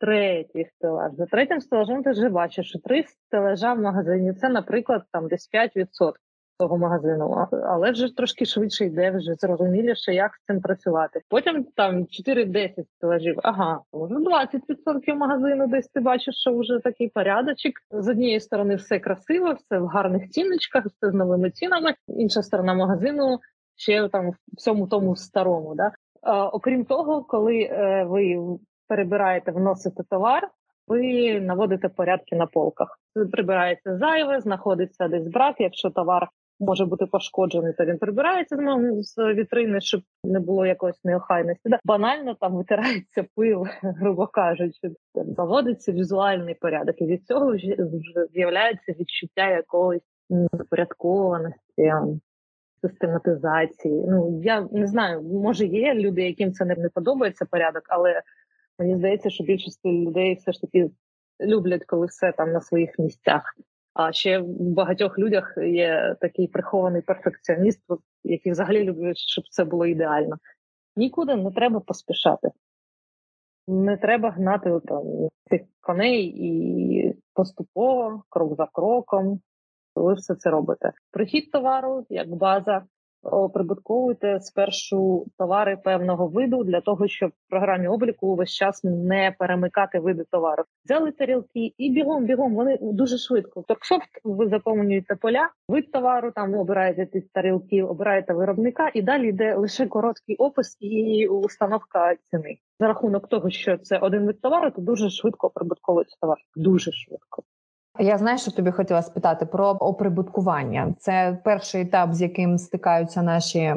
Третій стелаж. За третім стелажем ти вже бачиш, що три стелажа в магазині, це, наприклад, там десь п'ять відсотків того магазину, але вже трошки швидше йде, вже зрозуміліше, як з цим працювати. Потім там чотири-десять стелажів, ага, вже двадцять відсотків магазину, десь ти бачиш, що вже такий порядочок. З однієї сторони все красиво, все в гарних ціночках, все з новими цінами, інша сторона магазину ще там в всьому тому старому. Да? А, окрім того, коли е, ви перебираєте, вносите товар, ви наводите порядки на полках. Прибирається зайве, знаходиться десь брак, якщо товар може бути пошкоджений, то він прибирається з вітрини, щоб не було якоїсь неохайності. Банально там витирається пил, грубо кажучи. Наводиться візуальний порядок. І від цього вже з'являється відчуття якоїсь порядкованості, систематизації. Ну, я не знаю, може є люди, яким це не подобається порядок, але мені здається, що більшість людей все ж таки люблять, коли все там на своїх місцях. А ще в багатьох людях є такий прихований перфекціоніст, який взагалі любить, щоб все було ідеально. Нікуди не треба поспішати. Не треба гнати там цих коней і поступово, крок за кроком, ви все це робите. Прихід товару як база. Прибутковуйте спершу товари певного виду для того, щоб в програмі обліку весь час не перемикати види товару. Взяли тарілки і бігом-бігом, вони дуже швидко. В Торгсофт ви заповнюєте поля, вид товару, там обираєте ті тарілки, обираєте виробника і далі йде лише короткий опис і установка ціни. За рахунок того, що це один вид товару, то дуже швидко прибутковується товар. Дуже швидко. Я знаю, що тобі хотіла спитати про оприбуткування. Це перший етап, з яким стикаються наші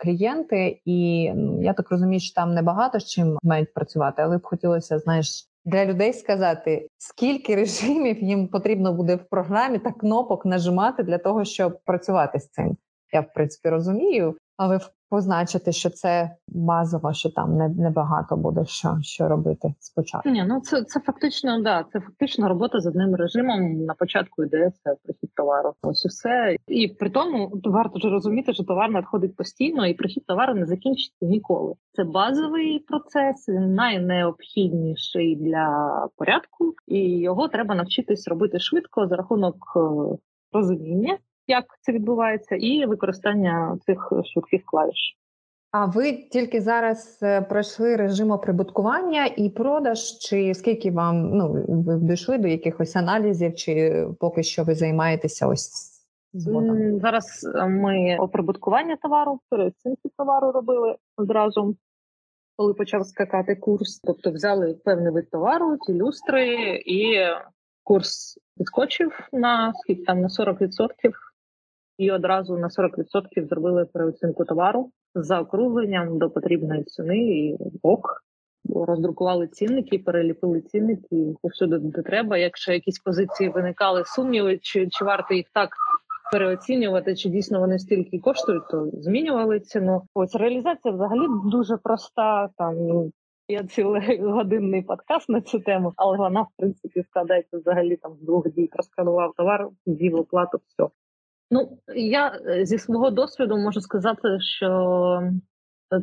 клієнти, і я так розумію, що там небагато з чим мають працювати, але б хотілося, знаєш, для людей сказати, скільки режимів їм потрібно буде в програмі та кнопок нажимати для того, щоб працювати з цим. Я, в принципі, розумію, але позначити, що це базово, що там небагато не буде, що, що робити спочатку. Ні, ну це, це фактично, да, це фактично робота з одним режимом. На початку йде це прихід товару. Ось і все. І при тому варто ж розуміти, що товар надходить постійно, і прихід товару не закінчиться ніколи. Це базовий процес, він найнеобхідніший для порядку, і його треба навчитись робити швидко за рахунок розуміння, як це відбувається, і використання цих швидких клавіш. А ви тільки зараз пройшли режим оприбуткування і продаж, чи скільки вам, ну, ви дійшли до якихось аналізів, чи поки що ви займаєтеся ось згодом? Зараз ми оприбуткування товару, переоцінки товару робили одразу. коли почав скакати курс. Тобто взяли певний вид товару, ті люстри, і курс відскочив на, там, на сорок відсотків. І одразу на сорок відсотків зробили переоцінку товару з заокругленням до потрібної ціни. І ок, роздрукували цінники, переліпили цінники повсюди, де треба. Якщо якісь позиції виникали сумніви, чи, чи варто їх так переоцінювати, чи дійсно вони стільки коштують, то змінювали ціну. Ось реалізація взагалі дуже проста. Там я цілий годинний подкаст на цю тему, але вона, в принципі, складається взагалі там з двох дій. Просканував товар, ввів оплату, все. Ну, я зі свого досвіду можу сказати, що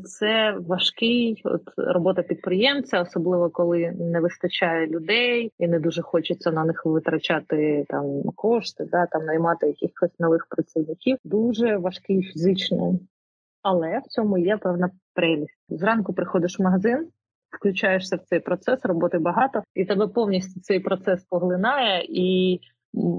це важкий от, робота підприємця, особливо коли не вистачає людей і не дуже хочеться на них витрачати там кошти, да, там наймати якихось нових працівників. Дуже важкий фізично, але в цьому є певна прелість. Зранку приходиш в магазин, включаєшся в цей процес, роботи багато, і тебе повністю цей процес поглинає, і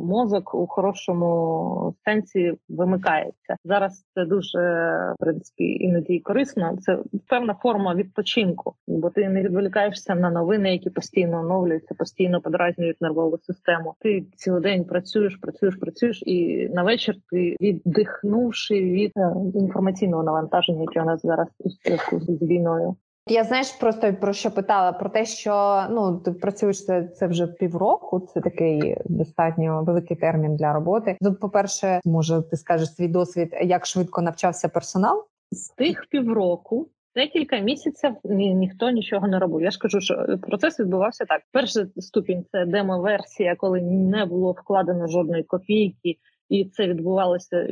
мозок у хорошому сенсі вимикається. Зараз це дуже, в принципі, іноді корисно. Це певна форма відпочинку, бо ти не відволікаєшся на новини, які постійно оновлюються, постійно подразнюють нервову систему. Ти цілий день працюєш, працюєш, працюєш, і на вечір ти, віддихнувши від інформаційного навантаження, яке у нас зараз у зв'язку з війною. Я, знаєш, просто про що питала, про те, що ну ти працюєш це, це вже півроку, це такий достатньо великий термін для роботи. По-перше, може, ти скажеш свій досвід, як швидко навчався персонал? З тих півроку декілька місяців ні, ніхто нічого не робив. Я ж кажу, що процес відбувався так. Перший ступінь – це демо-версія, коли не було вкладено жодної копійки, і це відбувалося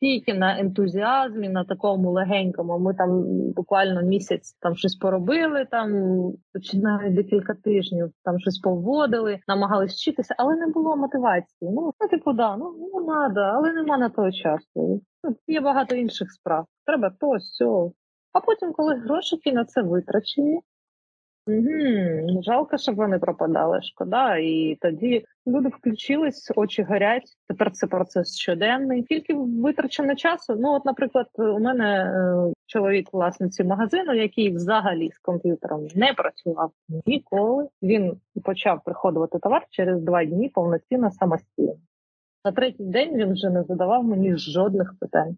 тільки на ентузіазмі, на такому легенькому. Ми там буквально місяць там щось поробили, там чи навіть декілька тижнів там щось поводили, намагались вчитися, але не було мотивації. Ну, це типу, да, ну, ну, надо, але нема на той часу. Є багато інших справ. Треба то, сьо. А потім, коли грошики на це витрачені, угу, жалко, щоб вони пропадали, шкода, і тоді люди включились, очі горять, тепер це процес щоденний. Тільки витрачено часу, ну от, наприклад, у мене е, чоловік власниці магазину, який взагалі з комп'ютером не працював ніколи, він почав приходити товар через два дні повноцінно самостійно. На третій день він вже не задавав мені жодних питань,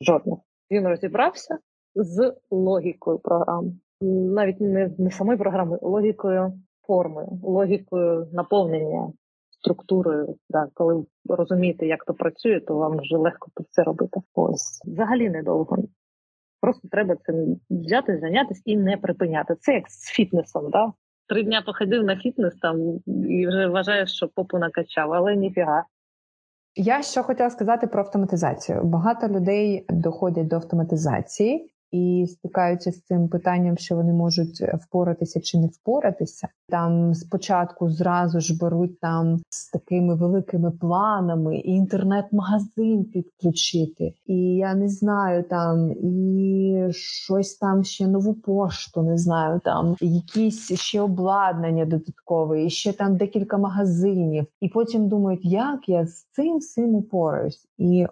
жодних. Він розібрався з логікою програми. Навіть не, не самої програми, логікою форми, логікою наповнення, структурою. Да. Коли розумієте, як то працює, то вам вже легко це робити. Ось. Взагалі недовго. Просто треба цим взяти, зайнятися і не припиняти. Це як з фітнесом. Да? Три дня походив на фітнес там, і вже вважаєш, що попу накачав, але ніфіга. Я ще хотіла сказати про автоматизацію. Багато людей доходять до автоматизації і стикаються з цим питанням, що вони можуть впоратися чи не впоратися. Там спочатку зразу ж беруть там з такими великими планами і інтернет-магазин підключити, і я не знаю там, і щось там ще нову пошту, не знаю там, якісь ще обладнання додаткове, і ще там декілька магазинів. І потім думають, як я з цим всім упораюсь. І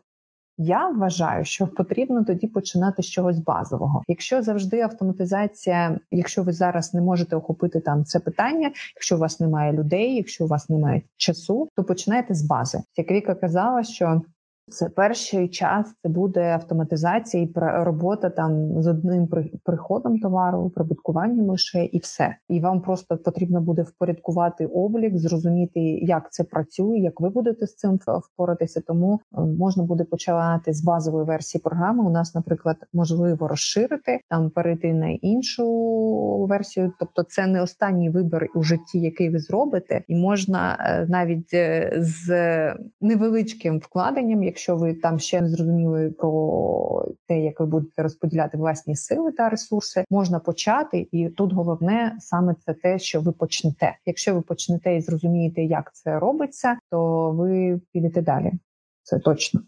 я вважаю, що потрібно тоді починати з чогось базового. Якщо завжди автоматизація, якщо ви зараз не можете охопити там це питання, якщо у вас немає людей, якщо у вас немає часу, то починайте з бази. Як Віка казала, що це перший час, це буде автоматизація і робота там з одним приходом товару, прибуткуванням лише і все. І вам просто потрібно буде впорядкувати облік, зрозуміти, як це працює, як ви будете з цим впоратися. Тому можна буде починати з базової версії програми. У нас, наприклад, можливо розширити, там перейти на іншу версію. Тобто це не останній вибір у житті, який ви зробите. І можна навіть з невеличким вкладенням, якщо ви там ще не зрозуміли про те, як ви будете розподіляти власні сили та ресурси, можна почати. І тут головне саме це те, що ви почнете. Якщо ви почнете і зрозумієте, як це робиться, то ви підете далі. Це точно.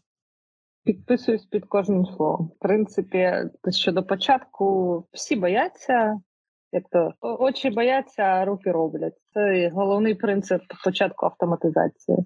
Підписуюсь під кожним словом. В принципі, щодо початку, всі бояться. Як-то очі бояться, а руки роблять. Це головний принцип початку автоматизації.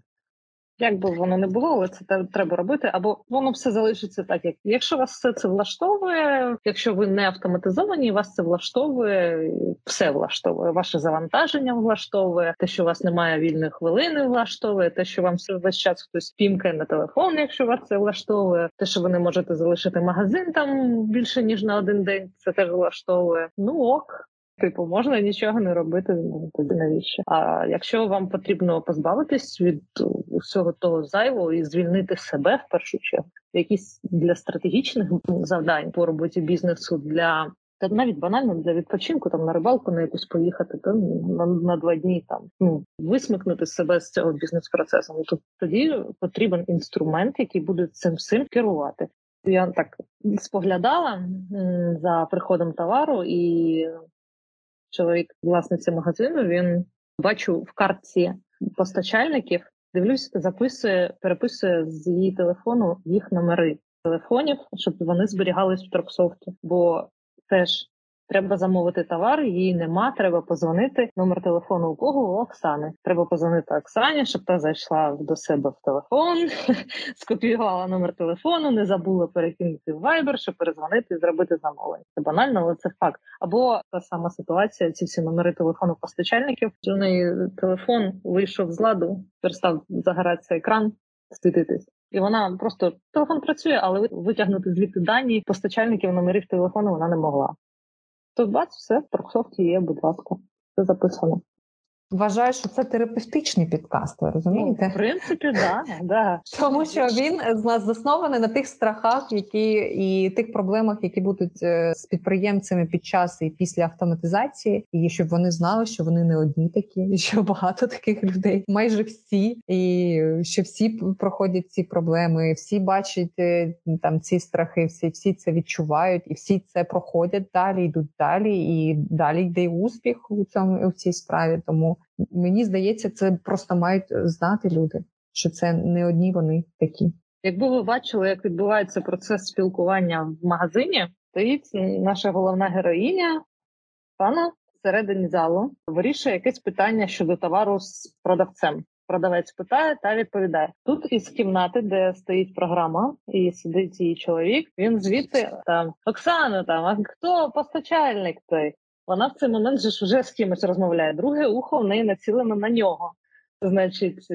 Як би воно не було, але це треба робити, або воно все залишиться так, як якщо вас все це влаштовує, якщо ви не автоматизовані, вас це влаштовує, все влаштовує, ваше завантаження влаштовує, те, що у вас немає вільної хвилини, влаштовує, те, що вам все весь час хтось пімкає на телефон, якщо вас це влаштовує, те, що ви не можете залишити магазин там більше, ніж на один день, це теж влаштовує. Ну ок. Типу, можна нічого не робити, тоді навіщо? А якщо вам потрібно позбавитись від усього того зайвого і звільнити себе в першу чергу, якісь для стратегічних завдань по роботі бізнесу, для та навіть банально для відпочинку, там на рибалку на якусь поїхати, то на, на два дні там ну висмикнути себе з цього бізнес-процесу, то тоді потрібен інструмент, який буде цим всім керувати. Я так споглядала за приходом товару і. Чоловік, власниця магазину, він, бачу, в картці постачальників, дивлюсь, записує, переписує з її телефону їх номери телефонів, щоб вони зберігались в Торгсофті. Бо теж треба замовити товар, її нема, треба позвонити. Номер телефону у кого? У Оксани. Треба позвонити Оксані, щоб та зайшла до себе в телефон, скопіювала номер телефону, не забула перекинути в Viber, щоб перезвонити і зробити замовлення. Це банально, але це факт. Або та сама ситуація, ці всі номери телефону постачальників. У неї телефон вийшов з ладу, перестав загоратися екран, світитись. І вона просто, телефон працює, але витягнути звідти дані постачальників номерів телефону вона не могла. Тут бац, все в Торгсофті є, будь ласка, все записано. Вважаю, що це терапевтичний підкаст, ви розумієте? Ну, в принципі, да, да. Тому що він заснований на тих страхах, які і тих проблемах, які будуть з підприємцями під час і після автоматизації, і щоб вони знали, що вони не одні такі, і що багато таких людей, майже всі, і що всі проходять ці проблеми, всі бачать там ці страхи, всі, всі це відчувають, і всі це проходять далі, йдуть далі, і далі йде успіх у цьому у цій справі, тому. Мені здається, це просто мають знати люди, що це не одні вони такі. Якби ви бачили, як відбувається процес спілкування в магазині, стоїть наша головна героїня, пана, всередині залу, вирішує якесь питання щодо товару з продавцем. Продавець питає та відповідає. Тут із кімнати, де стоїть програма, і сидить її чоловік, він звідти, там, Оксана, там, а хто постачальник той? Вона в цей момент же ж вже з кимось розмовляє. Друге ухо в неї націлене на нього. Значить,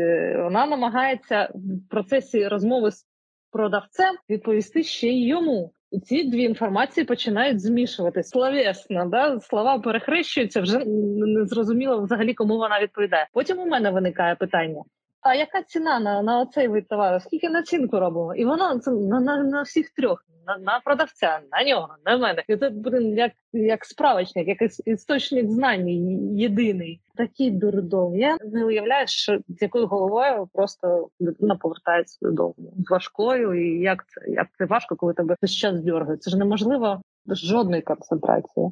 вона намагається в процесі розмови з продавцем відповісти ще й йому. І ці дві інформації починають змішуватись. Словесно, да? Слова перехрещуються, вже не зрозуміло взагалі, кому вона відповідає. Потім у мене виникає питання. А яка ціна на, на оцей вид товару? Скільки націнку робимо? І вона на, на, на всіх трьох. На, на продавця, на нього, на мене. І це буде як, як справочник, як істочник знань єдиний. Такий дурдом. Я не уявляю, що з якою головою просто людина повертається додому. З важкою, і як це, як це важко, коли тебе весь час дьоргають. Це ж неможливо жодної концентрації.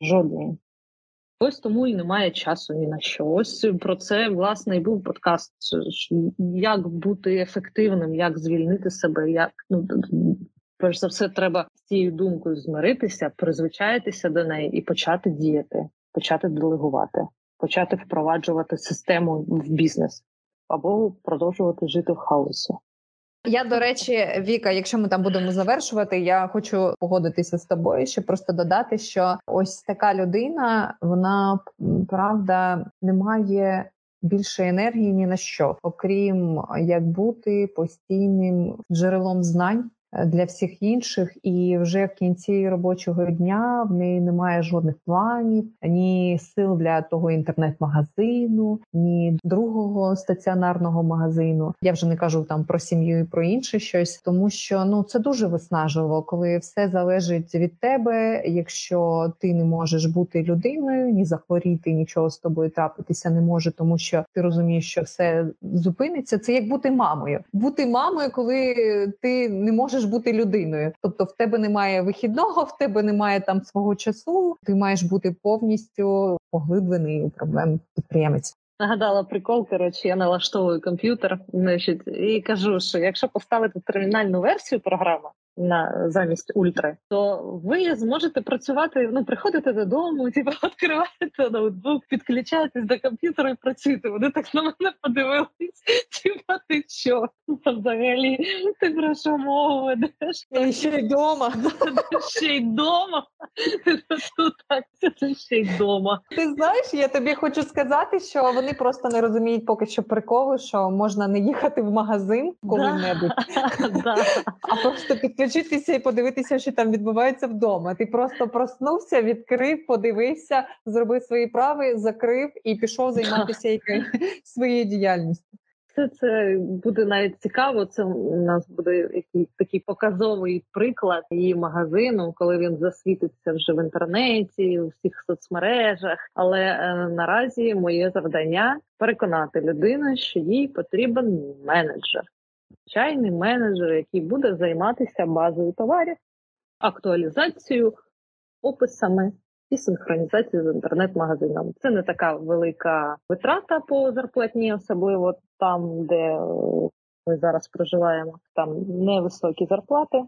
Жодної. Ось тому і немає часу ні на що. Ось про це, власне, і був подкаст. Як бути ефективним, як звільнити себе, як... Ну, перш за все, треба з цією думкою змиритися, призвичаїтися до неї і почати діяти, почати делегувати, почати впроваджувати систему в бізнес або продовжувати жити в хаосі. Я, до речі, Віка, якщо ми там будемо завершувати, я хочу погодитися з тобою, ще просто додати, що ось така людина, вона, правда, не має... більше енергії ні на що, окрім як бути постійним джерелом знань для всіх інших, і вже в кінці робочого дня в неї немає жодних планів, ні сил для того інтернет-магазину, ні другого стаціонарного магазину. Я вже не кажу там про сім'ю і про інше щось, тому що ну це дуже виснажливо, коли все залежить від тебе, якщо ти не можеш бути людиною, ні захворіти, нічого з тобою трапитися не може, тому що ти розумієш, що все зупиниться. Це як бути мамою. Бути мамою, коли ти не можеш бути людиною. Тобто в тебе немає вихідного, в тебе немає там свого часу, ти маєш бути повністю поглиблений у проблеми підприємець. Нагадала прикол, коротше, я налаштовую комп'ютер, значить, і кажу, що якщо поставити термінальну версію програми, на замість ультри, то ви зможете працювати, ну, приходите додому, типу, відкриваєте ноутбук, підключаєтесь до комп'ютера і працюєте. Вони так на мене подивились, типу, ти що? Взагалі, ти про що мову ведеш? Та ще й дома. Та ще й дома. Та ще й дома. Ти знаєш, я тобі хочу сказати, що вони просто не розуміють поки що приколу, що можна не їхати в магазин коли-небудь, а просто підключатися. Включитися і подивитися, що там відбувається вдома. Ти просто проснувся, відкрив, подивився, зробив свої прави, закрив і пішов займатися якою своєю діяльністю. Все це буде навіть цікаво. Це у нас буде якийсь такий показовий приклад її магазину, коли він засвітиться вже в інтернеті, у всіх соцмережах. Але е, наразі моє завдання переконати людину, що їй потрібен менеджер. Звичайний менеджер, який буде займатися базою товарів, актуалізацією, описами і синхронізацією з інтернет-магазином. Це не така велика витрата по зарплатні, особливо там, де ми зараз проживаємо, там невисокі зарплати.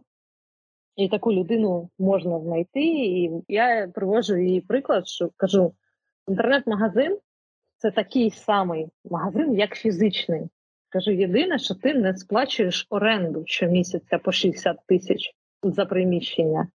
І таку людину можна знайти. І я привожу її приклад, що кажу, інтернет-магазин – це такий самий магазин, як фізичний. Кажу, єдине, що ти не сплачуєш оренду щомісяця по шістдесят тисяч за приміщення.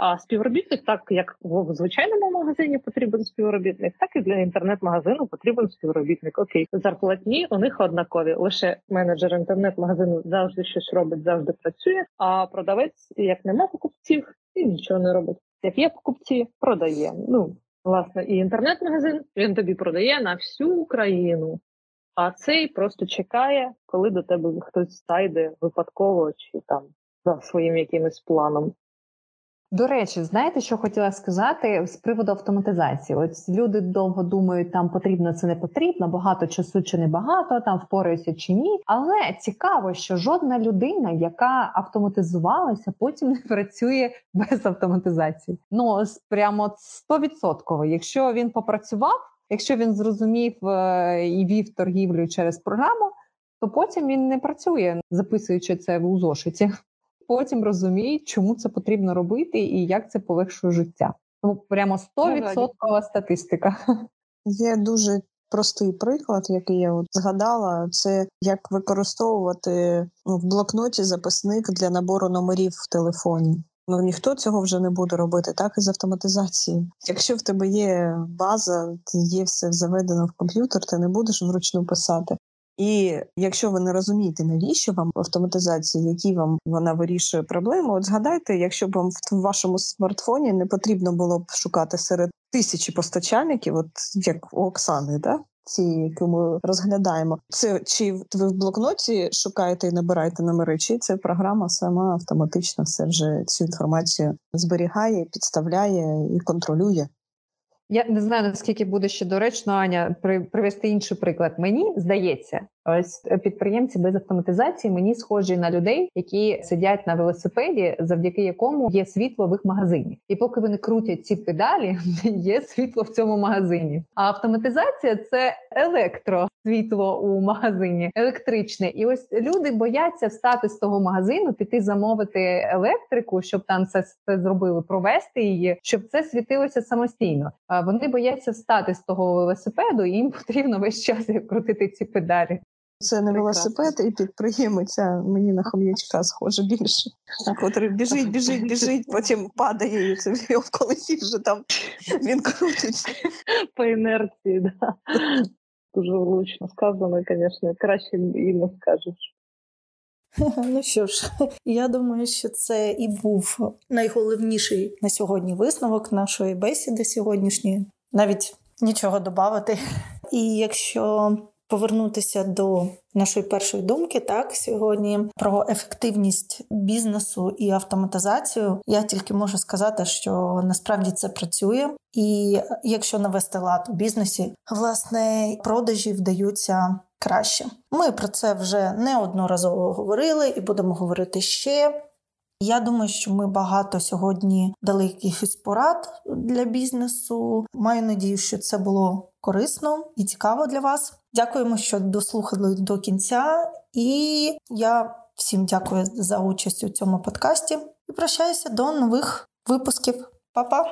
А співробітник, так як в звичайному магазині потрібен співробітник, так і для інтернет-магазину потрібен співробітник. Окей, зарплатні у них однакові. Лише менеджер інтернет-магазину завжди щось робить, завжди працює, а продавець, як нема покупців, він нічого не робить. Як є покупці, продає. Ну, власне, і інтернет-магазин, він тобі продає на всю Україну. А цей просто чекає, коли до тебе хтось зайде випадково чи там за своїм якимось планом. До речі, знаєте, що хотіла сказати з приводу автоматизації? Ось люди довго думають, там потрібно це не потрібно, багато часу чи не багато, там впораюся чи ні. Але цікаво, що жодна людина, яка автоматизувалася, потім не працює без автоматизації. Ну, прямо сто відсотків. Якщо він попрацював, якщо він зрозумів і вів торгівлю через програму, то потім він не працює, записуючи це у зошиті. Потім розуміє, чому це потрібно робити і як це полегшує життя. Тому прямо сто відсотків статистика. Є дуже простий приклад, який я от згадала, це як використовувати в блокноті записник для набору номерів в телефоні. Ну, ніхто цього вже не буде робити, так і з автоматизації. Якщо в тебе є база, є все заведено в комп'ютер, ти не будеш вручну писати. І якщо ви не розумієте, навіщо вам автоматизація, які вам вона вирішує проблему, от згадайте, якщо б вам в вашому смартфоні не потрібно було б шукати серед тисячі постачальників, от як у Оксани, так? Ці, які ми розглядаємо. Це чи ви в блокноті шукаєте і набираєте номери, чи це програма сама автоматично все вже цю інформацію зберігає, підставляє і контролює. Я не знаю, наскільки буде ще доречно, Аня, привести інший приклад. Мені здається, ось підприємці без автоматизації мені схожі на людей, які сидять на велосипеді, завдяки якому є світло в їх магазині. І поки вони крутять ці педалі, є світло в цьому магазині. А автоматизація – це електросвітло у магазині, електричне. І ось люди бояться встати з того магазину, піти замовити електрику, щоб там це, це зробили, провести її, щоб це світилося самостійно. Вони бояться встати з того велосипеду, і їм потрібно весь час крутити ці педалі. Це не велосипед і підприємець, мені на хом'ячка схоже більше, котрий біжить, біжить, біжить, потім падає, і це в колесі вже там він крутиться. По інерції, так. Да. Дуже влучно сказано, і, звісно, краще і не скажеш. Ну що ж, я думаю, що це і був найголовніший на сьогодні висновок нашої бесіди сьогоднішньої. Навіть нічого додати. І якщо повернутися до нашої першої думки, так, сьогодні про ефективність бізнесу і автоматизацію, я тільки можу сказати, що насправді це працює. І якщо навести лад у бізнесі, власне, продажі вдаються краще. Ми про це вже неодноразово говорили і будемо говорити ще. Я думаю, що ми багато сьогодні дали якихось порад для бізнесу. Маю надію, що це було корисно і цікаво для вас. Дякуємо, що дослухали до кінця. І я Всім дякую за участь у цьому подкасті і прощаюся до нових випусків. Па-па!